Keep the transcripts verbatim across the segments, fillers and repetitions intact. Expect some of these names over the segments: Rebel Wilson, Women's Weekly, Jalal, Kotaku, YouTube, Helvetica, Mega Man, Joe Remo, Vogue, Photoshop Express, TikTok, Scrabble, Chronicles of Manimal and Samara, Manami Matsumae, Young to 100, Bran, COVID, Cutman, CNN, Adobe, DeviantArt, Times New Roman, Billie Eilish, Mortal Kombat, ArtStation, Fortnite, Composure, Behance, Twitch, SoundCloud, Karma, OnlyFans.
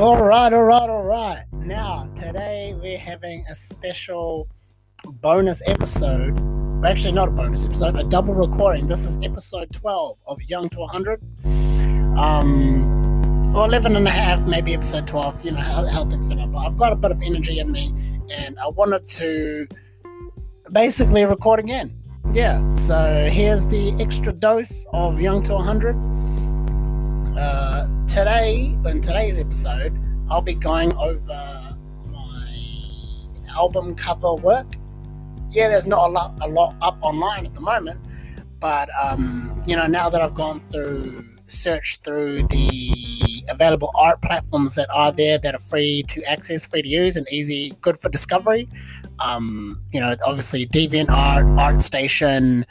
All right, all right, all right. Now, today we're having a special bonus episode. Well, actually, not a bonus episode, a double recording. This is episode twelve of Young to one hundred. Um, or eleven and a half, maybe episode twelve, you know, how, how things are going. But I've got a bit of energy in me, and I wanted to basically record again. Yeah, so here's the extra dose of Young to one hundred. Uh, today, in today's episode, I'll be going over my album cover work. Yeah, there's not a lot, a lot up online at the moment, but, um, you know, now that I've gone through, searched through the available art platforms that are there that are free to access, free to use, and easy, good for discovery, um, you know, obviously DeviantArt, ArtStation,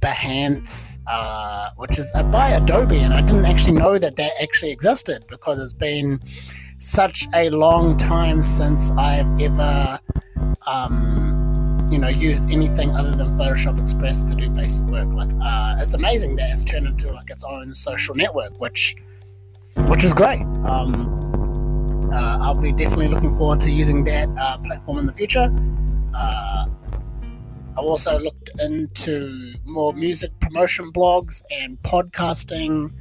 Behance, uh, which is by Adobe, and I didn't actually know that that actually existed because it's been such a long time since I've ever... Um, you know, used anything other than Photoshop Express to do basic work. Like, uh, it's amazing that it's turned into like its own social network, which, which is great. Um, uh, I'll be definitely looking forward to using that uh, platform in the future. Uh, I've also looked into more music promotion blogs and podcasting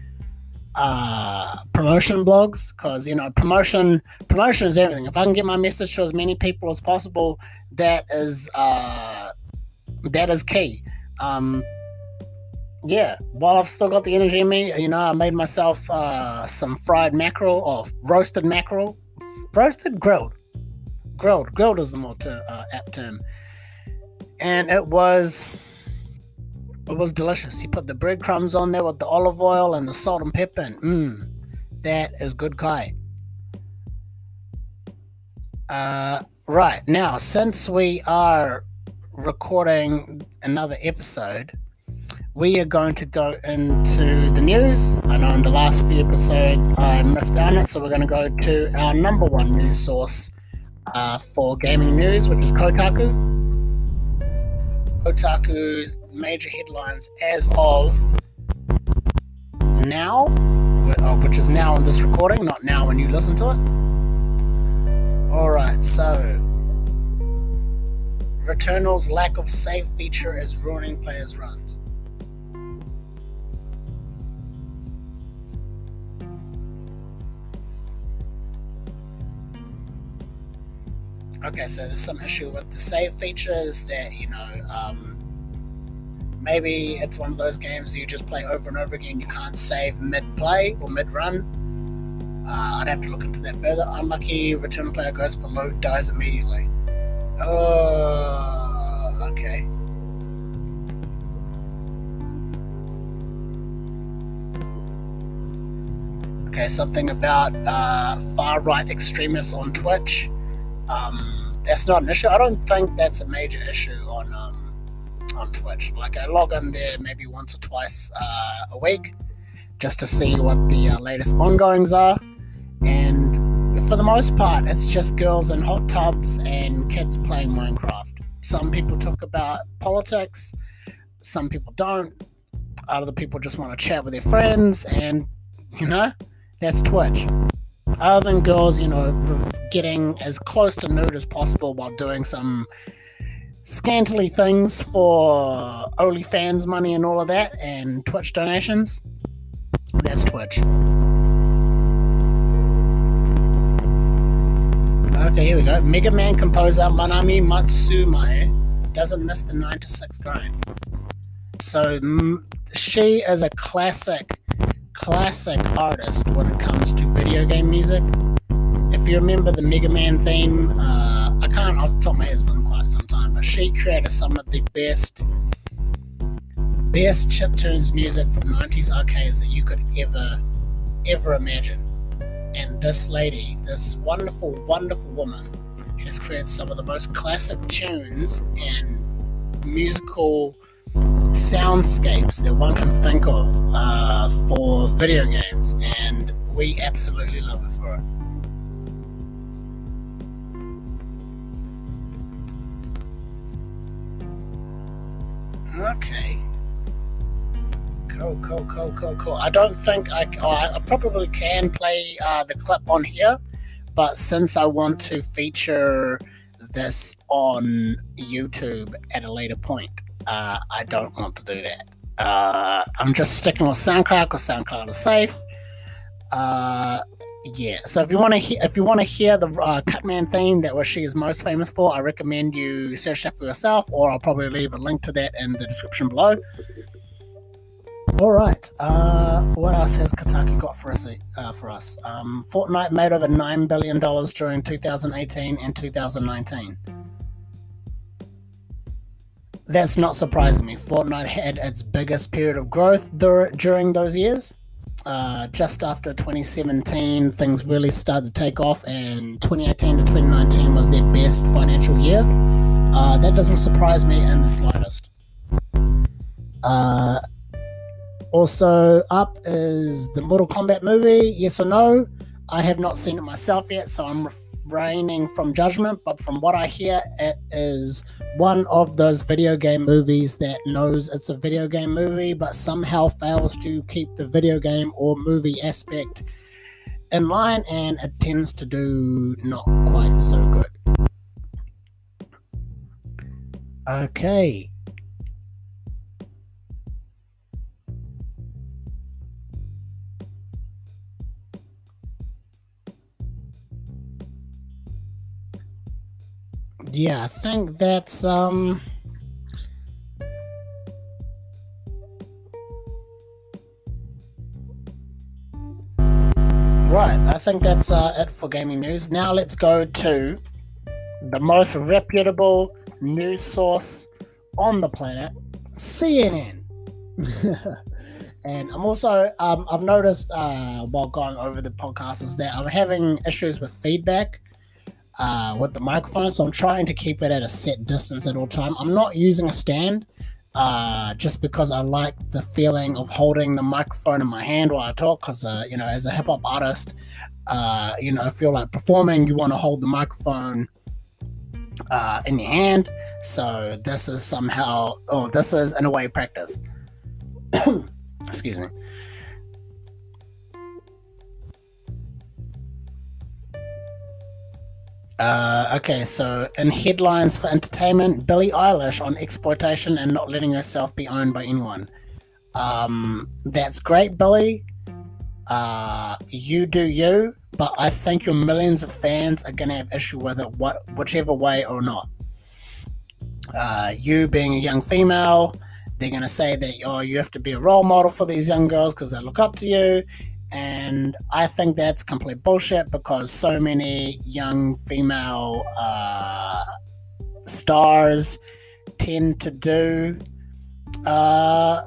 uh, promotion blogs because, you know, promotion, promotion is everything. If I can get my message to as many people as possible, that is uh that is key. Um yeah, while I've still got the energy in me, you know, I made myself uh some fried mackerel or roasted mackerel roasted grilled grilled grilled is the more ter- uh, apt term, and it was it was delicious. You put the breadcrumbs on there with the olive oil and the salt and pepper, and mmm that is good kai. uh Right, now, since we are recording another episode, we are going to go into the news. I know in the last few episodes I missed on it, so we're going to go to our number one news source uh, for gaming news, which is Kotaku. Kotaku's major headlines as of now, which is now in this recording, not now when you listen to it. Alright, so Returnal's lack of save feature is ruining players' runs. Okay, so there's some issue with the save features that, you know, um, maybe it's one of those games you just play over and over again, you can't save mid-play or mid-run. Uh, I'd have to look into that further. Unlucky, return player goes for loot, dies immediately. Oh, okay. Okay, something about uh, far-right extremists on Twitch. Um, that's not an issue. I don't think that's a major issue on um, on Twitch. Like, I log in there maybe once or twice uh, a week just to see what the uh, latest ongoings are. And for the most part, it's just girls in hot tubs and kids playing Minecraft. Some people talk about politics, some people don't. Other people just want to chat with their friends, and, you know, that's Twitch. Other than girls, you know, getting as close to nude as possible while doing some scantily things for OnlyFans money and all of that, and Twitch donations. That's Twitch. Okay, here we go. Mega Man composer Manami Matsumae doesn't miss the nine to six grind. So m- she is a classic, classic artist when it comes to video game music. If you remember the Mega Man theme, uh, I can't off the top of my head, it's been quite some time, but she created some of the best, best chiptunes music from nineties arcades that you could ever, ever imagine. And this lady, this wonderful, wonderful woman, has created some of the most classic tunes and musical soundscapes that one can think of uh, for video games, and we absolutely love her for it. Okay. Cool, cool, cool, cool, cool. I don't think I, oh, I probably can play uh, the clip on here, But since I want to feature this on YouTube at a later point, uh, I don't want to do that. Uh, I'm just sticking with SoundCloud because SoundCloud is safe. Uh, yeah, so if you want to he- if you want to hear the uh, Cutman theme that what she is most famous for, I recommend you search that for yourself, or I'll probably leave a link to that in the description below. Alright, uh, what else has Kotaku got for us? Uh, for us? Um, Fortnite made over nine billion dollars during two thousand eighteen and two thousand nineteen. That's not surprising me. Fortnite had its biggest period of growth dur- during those years. Uh, just after twenty seventeen, things really started to take off, and twenty eighteen to twenty nineteen was their best financial year. Uh, that doesn't surprise me in the slightest. Uh... Also up is the Mortal Kombat movie, yes or no? I have not seen it myself yet, so I'm refraining from judgment, but from what I hear, it is one of those video game movies that knows it's a video game movie, but somehow fails to keep the video game or movie aspect in line, and it tends to do not quite so good. Okay. Yeah, I think that's, um... right, I think that's uh, it for gaming news. Now let's go to the most reputable news source on the planet, C N N. And I'm also, um, I've noticed uh, while going over the podcast is that I'm having issues with feedback. Uh, with the microphone, so I'm trying to keep it at a set distance at all time. I'm not using a stand, uh, just because I like the feeling of holding the microphone in my hand while I talk, because, uh, you know, as a hip-hop artist, uh, you know, I feel like performing, you want to hold the microphone uh, in your hand, so this is somehow, oh, this is, in a way, practice. Excuse me. Uh, okay, so in headlines for entertainment, Billie Eilish on exploitation and not letting herself be owned by anyone. Um, that's great, Billie. Uh, you do you, but I think your millions of fans are going to have issue with it what, whichever way or not. Uh, you being a young female, they're going to say that, oh, you have to be a role model for these young girls because they look up to you. And I think that's complete bullshit because so many young female uh, stars tend to do uh,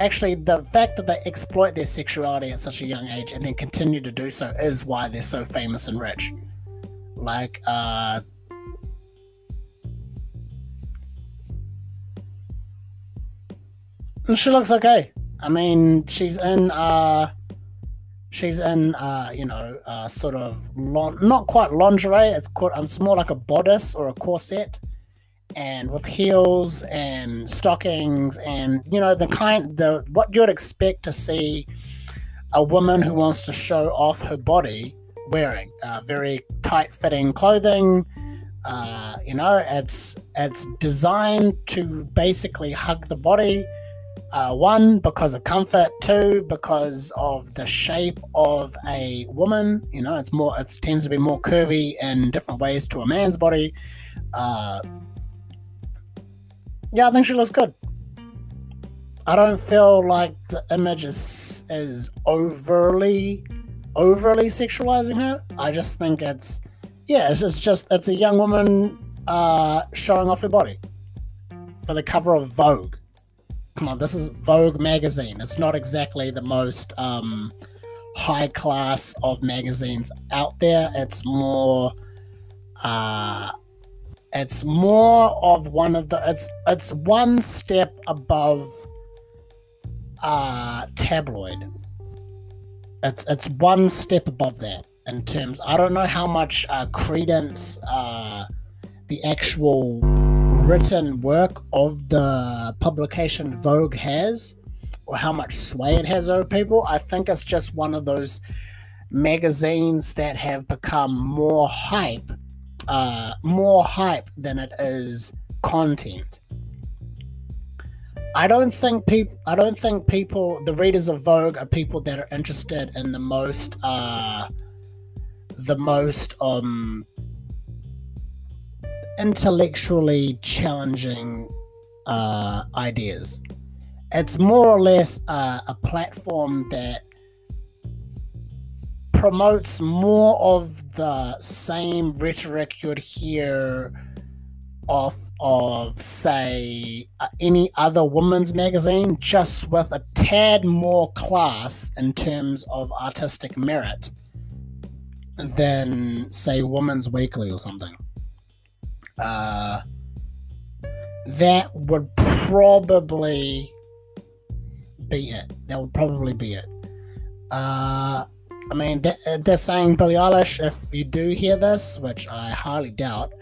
actually the fact that they exploit their sexuality at such a young age and then continue to do so is why they're so famous and rich. Like uh she looks okay. I mean, she's in, uh, she's in, uh, you know, uh, sort of, lon- not quite lingerie, it's, called, it's more like a bodice or a corset, and with heels and stockings and, you know, the kind, the what you'd expect to see a woman who wants to show off her body wearing, uh, very tight-fitting clothing. Uh, you know, it's it's designed to basically hug the body. Uh, one, because of comfort. Two, because of the shape of a woman. You know, it's more. It tends to be more curvy in different ways to a man's body. Uh, yeah, I think she looks good. I don't feel like the image is is overly overly sexualizing her. I just think it's yeah, it's, it's just it's a young woman uh, showing off her body for the cover of Vogue. Come on, this is Vogue magazine. It's not exactly the most um, high class of magazines out there. It's more, uh, it's more of one of the. It's it's one step above uh, tabloid. It's it's one step above that in terms. I don't know how much uh, credence uh, the actual written work of the publication Vogue has, or how much sway it has over people. I think it's just one of those magazines that have become more hype, uh, more hype than it is content. I don't think people. I don't think people. The readers of Vogue are people that are interested in the most, uh, the most um, intellectually challenging uh, ideas. It's more or less uh, a platform that promotes more of the same rhetoric you'd hear off of, say, uh, any other women's magazine, just with a tad more class in terms of artistic merit than, say, Women's Weekly or something. Uh, that would probably be it. That would probably be it. Uh, I mean, th- they're saying, Billie Eilish, if you do hear this, which I highly doubt,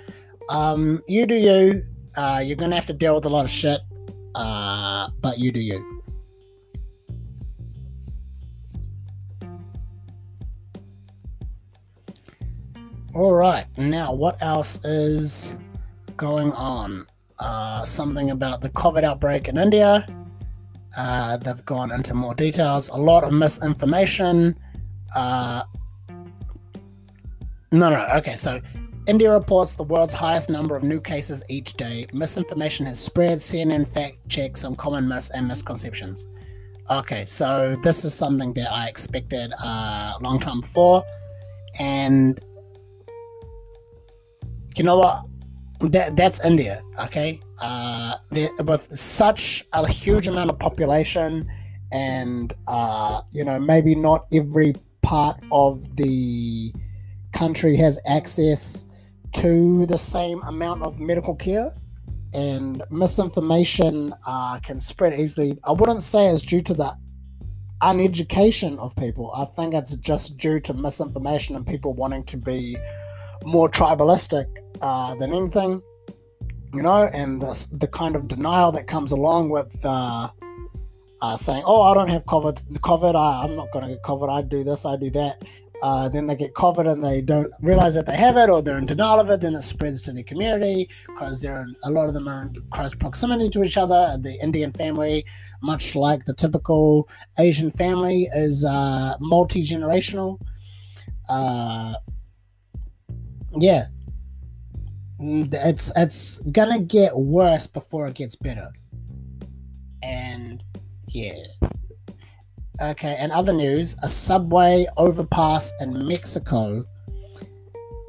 um, you do you. Uh, you're going to have to deal with a lot of shit, uh, but you do you. Alright, now what else is going on? Uh, something about the COVID outbreak in India. Uh, they've gone into more details. A lot of misinformation. Uh, no, no, okay, so India reports the world's highest number of new cases each day. Misinformation has spread. C N N fact-checks some common myths and misconceptions. Okay, so this is something that I expected uh, a long time before. And you know what? That, that's India, okay? Uh, with such a huge amount of population, and uh, you know, maybe not every part of the country has access to the same amount of medical care, and misinformation uh, can spread easily. I wouldn't say it's due to the uneducation of people. I think it's just due to misinformation and people wanting to be more tribalistic uh, than anything, you know, and the, the kind of denial that comes along with uh, uh, saying, oh, I don't have COVID, COVID I, I'm not going to get COVID, I do this, I do that. Uh, then they get COVID and they don't realize that they have it, or they're in denial of it, then it spreads to their community, because they're in, a lot of them are in close proximity to each other. The Indian family, much like the typical Asian family, is uh, multi-generational. Uh, yeah. It's it's gonna get worse before it gets better. And yeah. Okay, and other news, a subway overpass in Mexico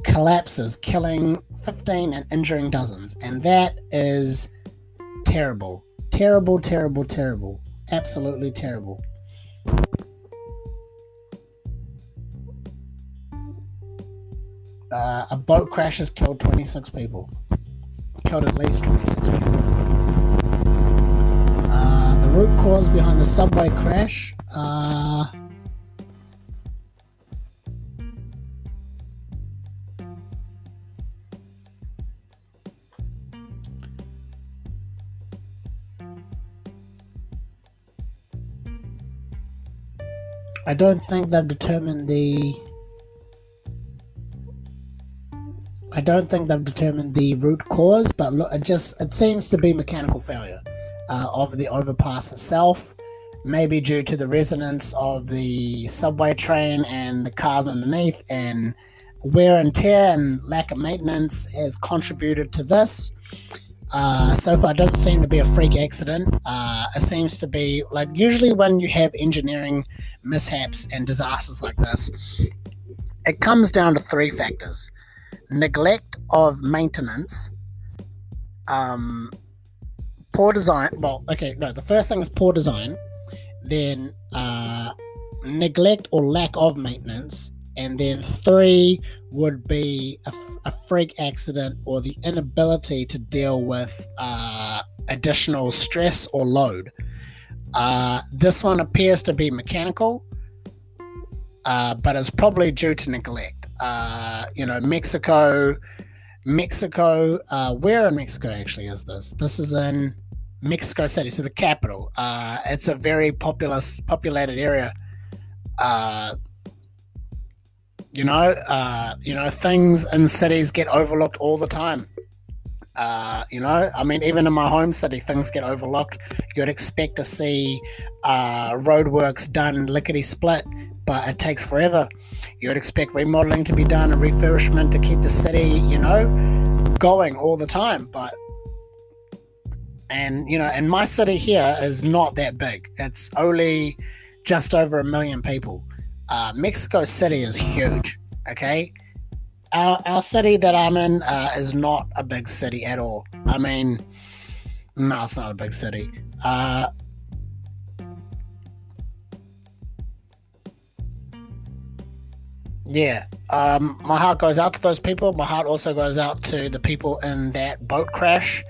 collapses, killing fifteen and injuring dozens. And that is terrible. Terrible, terrible, terrible. Absolutely terrible. Uh, a boat crash has killed twenty-six people. Killed at least twenty-six people. Uh, the root cause behind the subway crash. Uh, I don't think they've determined the... I don't think they've determined the root cause, but look, it just it seems to be mechanical failure uh, of the overpass itself, maybe due to the resonance of the subway train and the cars underneath, and wear and tear and lack of maintenance has contributed to this. Uh, so far, it doesn't seem to be a freak accident. Uh, it seems to be, like, usually when you have engineering mishaps and disasters like this, it comes down to three factors. Neglect of maintenance, um, poor design, well, okay, no, the first thing is poor design, then uh, neglect or lack of maintenance, and then three would be a, a freak accident or the inability to deal with uh, additional stress or load. Uh, this one appears to be mechanical, uh, but it's probably due to neglect. Uh, you know, Mexico, Mexico, uh, where in Mexico actually is this? This is in Mexico City, so the capital. Uh, it's a very populous, populated area. Uh, you know, uh, you know, things in cities get overlooked all the time. Uh, you know, I mean, even in my home city, things get overlooked. You'd expect to see uh, roadworks done lickety split, but it takes forever. You'd expect remodeling to be done and refurbishment to keep the city, you know, going all the time, but. And, you know, and my city here is not that big. It's only just over a million people. Uh, Mexico City is huge, okay? Our, our city that I'm in uh, is not a big city at all. I mean, no, it's not a big city. Uh, yeah, um, my heart goes out to those people. My heart also goes out to the people in that boat crash.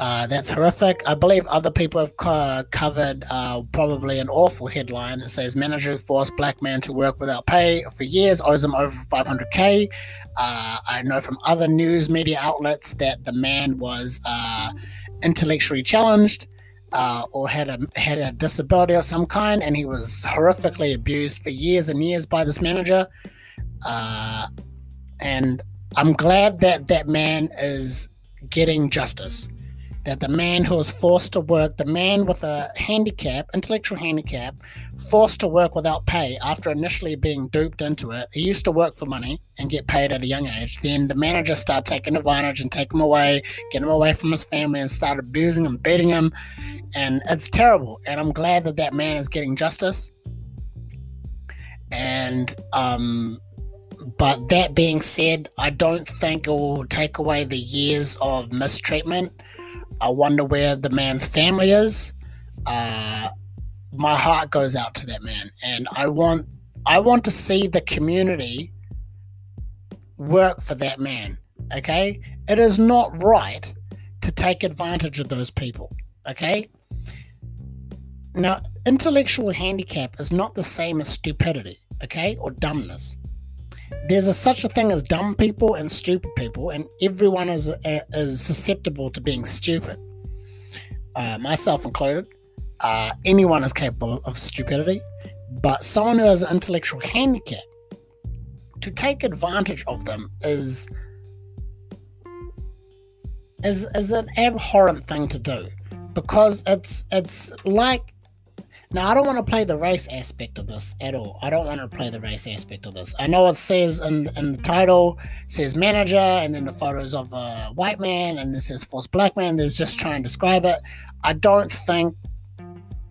Uh, that's horrific. I believe other people have co- covered uh, probably an awful headline that says manager who forced black man to work without pay for years owes him over five hundred K. Uh, I know from other news media outlets that the man was uh, intellectually challenged uh, or had a had a disability of some kind, and he was horrifically abused for years and years by this manager. Uh, and I'm glad that that man is getting justice. That the man who was forced to work, the man with a handicap, intellectual handicap, forced to work without pay after initially being duped into it. He used to work for money and get paid at a young age. Then the manager started taking advantage and taking him away, getting him away from his family and started abusing him, beating him. And it's terrible. And I'm glad that that man is getting justice. And, um... but that being said, I don't think it will take away the years of mistreatment. I wonder where the man's family is. Uh, my heart goes out to that man, and I want I want to see the community work for that man, okay? It is not right to take advantage of those people, okay? Now, intellectual handicap is not the same as stupidity, okay, or dumbness. There's a, such a thing as dumb people and stupid people, and everyone is uh, is susceptible to being stupid, uh, myself included. Uh, anyone is capable of stupidity, but someone who has an intellectual handicap, to take advantage of them is is is an abhorrent thing to do, because it's it's like. Now, I don't want to play the race aspect of this at all. I don't want to play the race aspect of this. I know it says in, in the title, it says manager, and then the photos of a white man, and this says forced black man. They're just trying to describe it. I don't think,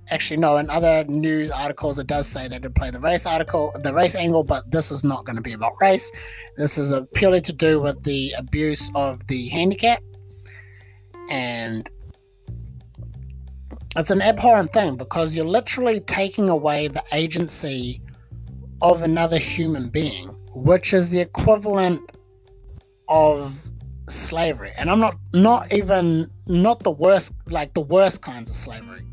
actually, no, in other news articles, it does say they did play the race article, the race angle, but this is not going to be about race. This is a, purely to do with the abuse of the handicap. And it's an abhorrent thing, because you're literally taking away the agency of another human being, which is the equivalent of slavery. And I'm not, not even, not the worst, like the worst kinds of slavery.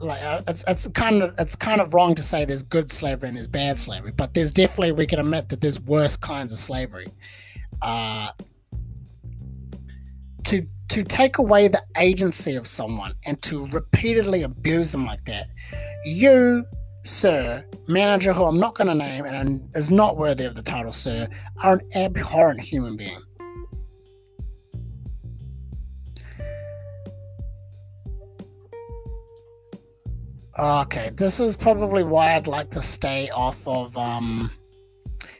Like uh, it's, it's kind of, it's kind of wrong to say there's good slavery and there's bad slavery, but there's definitely, we can admit that there's worse kinds of slavery. Uh, to, To take away the agency of someone and to repeatedly abuse them like that. You, sir, manager, who I'm not going to name and is not worthy of the title, sir, are an abhorrent human being. Okay, this is probably why I'd like to stay off of um,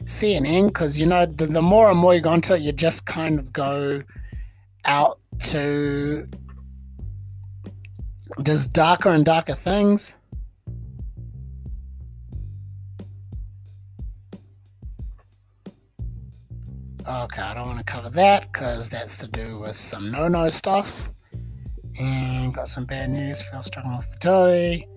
C N N, because, you know, the, the more and more you go into it, you just kind of go out to just darker and darker things. Okay, I don't want to cover that because that's to do with some no-no stuff. And got some bad news, fell struggling with fertility.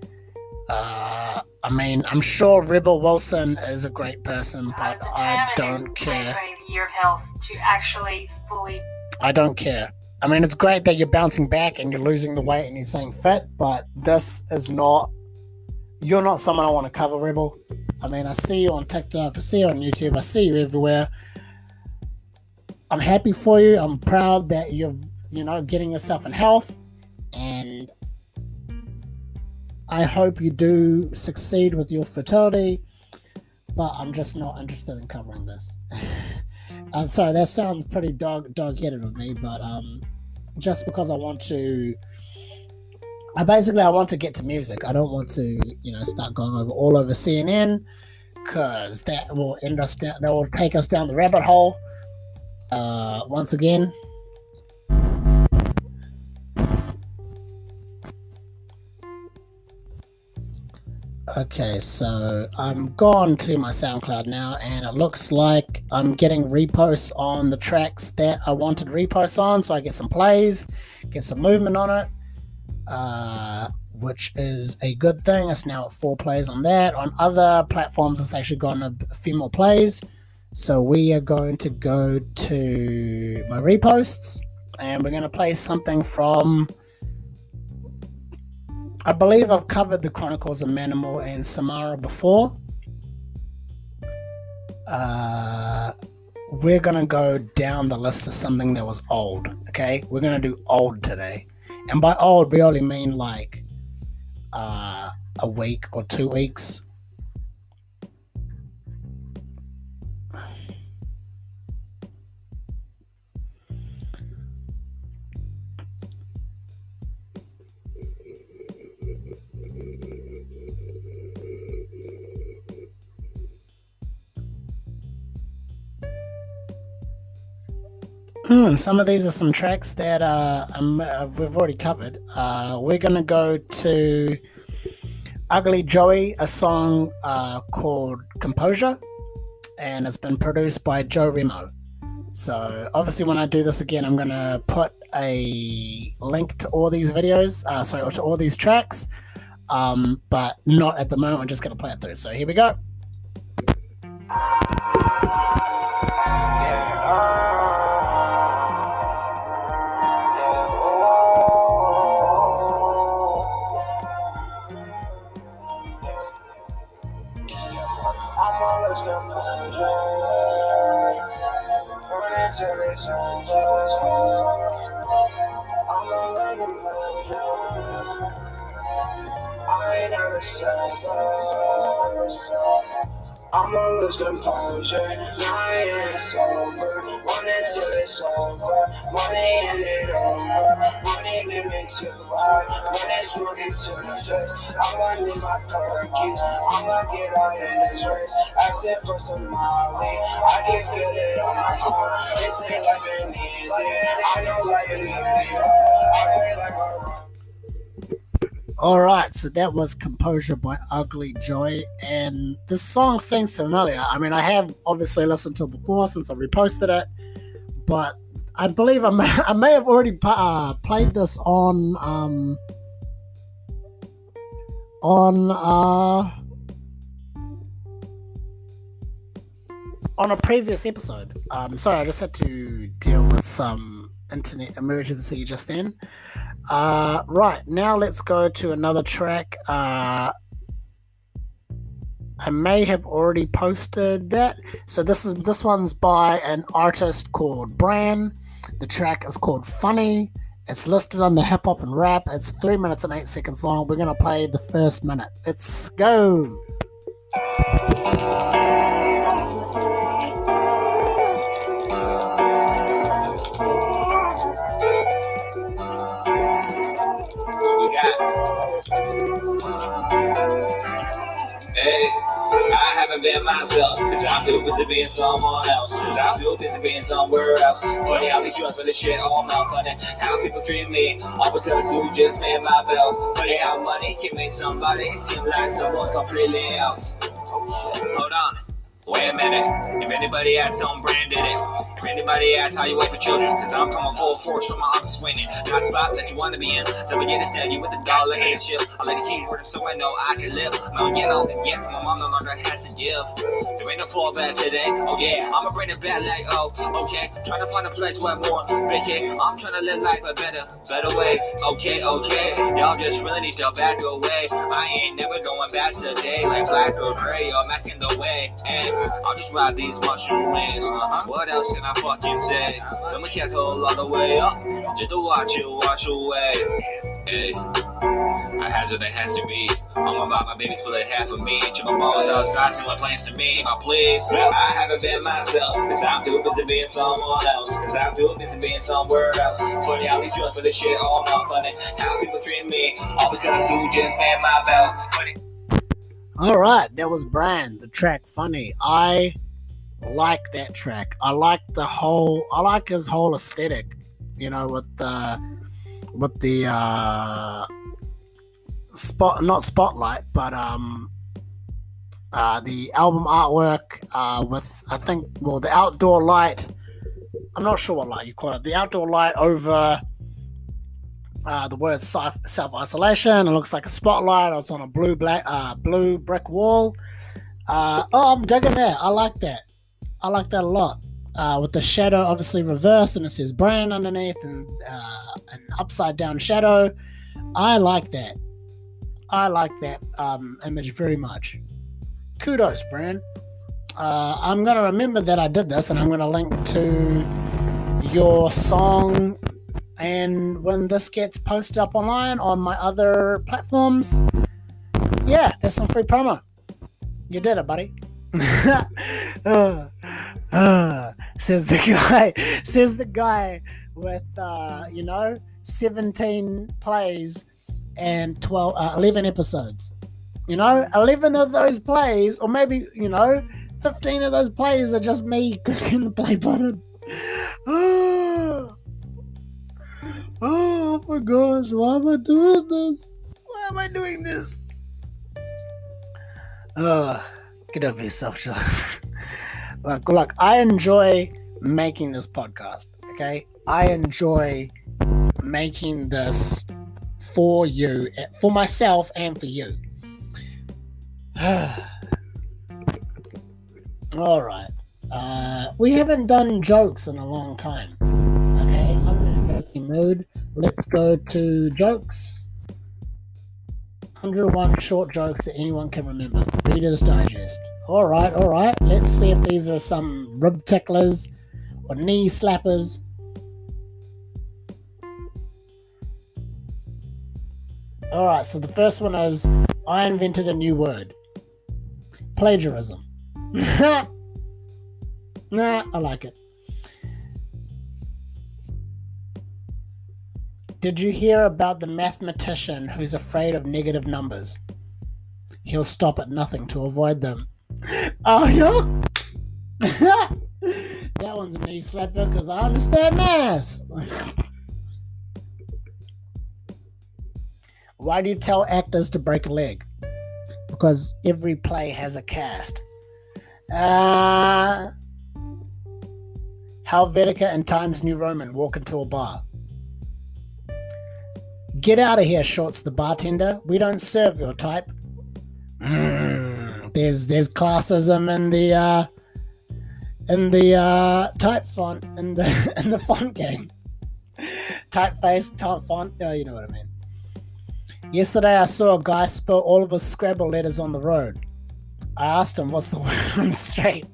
Uh, I mean, I'm sure Rebel Wilson is a great person, but I don't care. Your health to actually fully. I don't care. I mean, it's great that you're bouncing back and you're losing the weight and you're staying fit, but this is not... You're not someone I want to cover, Rebel. I mean, I see you on TikTok, I see you on YouTube, I see you everywhere. I'm happy for you. I'm proud that you're, you know, getting yourself in health and I hope you do succeed with your fertility, but I'm just not interested in covering this. I'm sorry, that sounds pretty dog dog-headed of me, but um, just because I want to, I basically I want to get to music. I don't want to, you know, start going over all over C N N, because that will end us down. That will take us down the rabbit hole uh, once again. Okay, so I'm gone to my SoundCloud now, and it looks like I'm getting reposts on the tracks that I wanted reposts on, so I get some plays, get some movement on it, uh, which is a good thing. It's now at four plays on that. On other platforms, it's actually gotten a few more plays, so we are going to go to my reposts, and we're going to play something from... I believe I've covered the Chronicles of Manimal and Samara before. Uh, we're going to go down the list to something that was old, okay? We're going to do old today. And by old, we only mean like uh, a week or two weeks. Hmm, some of these are some tracks that uh, um, uh, we've already covered. Uh, we're going to go to Ugly Joey, a song uh, called Composure, and it's been produced by Joe Remo. So obviously when I do this again, I'm going to put a link to all these videos, uh, sorry, to all these tracks, um, but not at the moment. I'm just going to play it through. So here we go. I'ma lose composure, my ass over. One until it's over, money and it over. Money giving too hard, money's moving too fast. I'ma leave my pockets, I'ma get out in this race. Asking for some Molly, I can feel it on my soul. This ain't life ain't easy, I know life is easy. I play like a rock. Alright, so that was Composure by Ugly Joey, and this song seems familiar. I mean, I have obviously listened to it before since I reposted it, but I believe I may, I may have already uh, played this on, um, on, uh, on a previous episode. Um, sorry, I just had to deal with some internet emergency just then. Uh, right, now let's go to another track. Uh, I may have already posted that. So this is this one's by an artist called Bran. The track is called Funny. It's listed under hip hop and rap. It's three minutes and eight seconds long. We're gonna play the first minute. Let's go. Hey, I haven't been myself, cause I feel busy being someone else, cause I feel busy being somewhere else. Funny how these drugs for the shit all malfunny, how people treat me, all because who just made my bills. Funny how money can make somebody seem like someone completely else. Oh shit, hold on, wait a minute, if anybody asks, on Brand did it. If anybody asks how you wait for children, cause I'm coming full force from my office swinging. Not spot that you want to be in, so we get to stand you with a dollar and a chip. I let the key work so I know I can live. No get off and get to my mom, no longer has to give. There ain't no fallback today, oh yeah, I'ma bring it back like, oh, okay. Trying to find a place where more, Vicky, I'm trying to live life but better, better ways. Okay, okay, y'all just really need to back away. I ain't never going back today, like black or gray, or masking the way. And I'll just ride these mushroom wings. Uh-huh. What else can I fucking say? Let me catch all the way up, just to watch you wash away. Hey, I had what they had to be. I'm about my babies full of half of me. Chip my balls outside, someone playing to me. My please, well, I haven't been myself. Cause I'm too busy being someone else. Cause I'm too busy being somewhere else. Funny how these drugs for this shit all not funny. How people treat me, all because you just made my bells. Funny. Alright, that was Bran, the track Funny. I like that track. I like the whole, I like his whole aesthetic. You know, with the, with the, uh, spot, not spotlight, but, um, uh, the album artwork, uh, with, I think, well, the outdoor light, I'm not sure what light you call it, the outdoor light over, uh, the word self-isolation. It looks like a spotlight. It's on a blue, black, uh, blue brick wall. Uh, oh, I'm digging that. I like that. I like that a lot. Uh, with the shadow obviously reversed, and it says Bran underneath, and uh, an upside down shadow. I like that. I like that um, image very much. Kudos, Bran. Uh, I'm going to remember that I did this, and I'm going to link to your song. And when this gets posted up online on my other platforms, yeah, that's some free promo. You did it, buddy. uh, uh, says the guy says the guy with uh, you know, seventeen plays and twelve uh, eleven episodes. You know, eleven of those plays, or maybe, you know, fifteen of those plays are just me clicking the play button. oh, oh my gosh, why am I doing this? Why am I doing this? Uh Get over yourself, Jill. Look, look, I enjoy making this podcast, okay? I enjoy making this for you, for myself and for you. All right. Uh, we haven't done jokes in a long time, okay? I'm in a happy mood. Let's go to jokes. one oh one short jokes that anyone can remember. Reader's Digest. Alright, alright. Let's see if these are some rib ticklers or knee slappers. Alright, so the first one is, I invented a new word. Plagiarism. Nah, I like it. Did you hear about the mathematician who's afraid of negative numbers? He'll stop at nothing to avoid them. Oh, yeah? That one's a knee slapper because I understand maths. Why do you tell actors to break a leg? Because every play has a cast. Uh, Helvetica and Times New Roman walk into a bar. Get out of here, shorts the bartender. We don't serve your type. Mm, there's there's classism in the uh, in the uh, type font in the in the font game. Typeface, type font. No, you know what I mean. Yesterday, I saw a guy spill all of his Scrabble letters on the road. I asked him, "What's the word on the street?"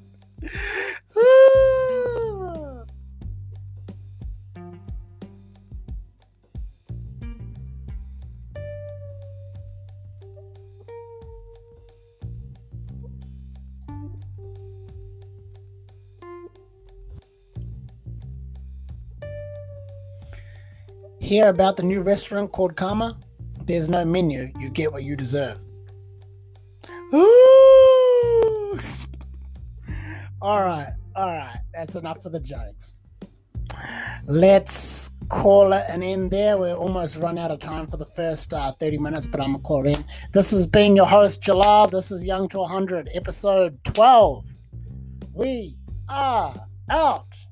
Hear about the new restaurant called Karma? There's no menu, you get what you deserve. Ooh! Alright, alright, that's enough for the jokes. Let's call it an end there. We're almost run out of time for the first uh, thirty minutes, but I'm going to call it in. This has been your host, Jalal. This is Young to one hundred, episode twelve. We are out.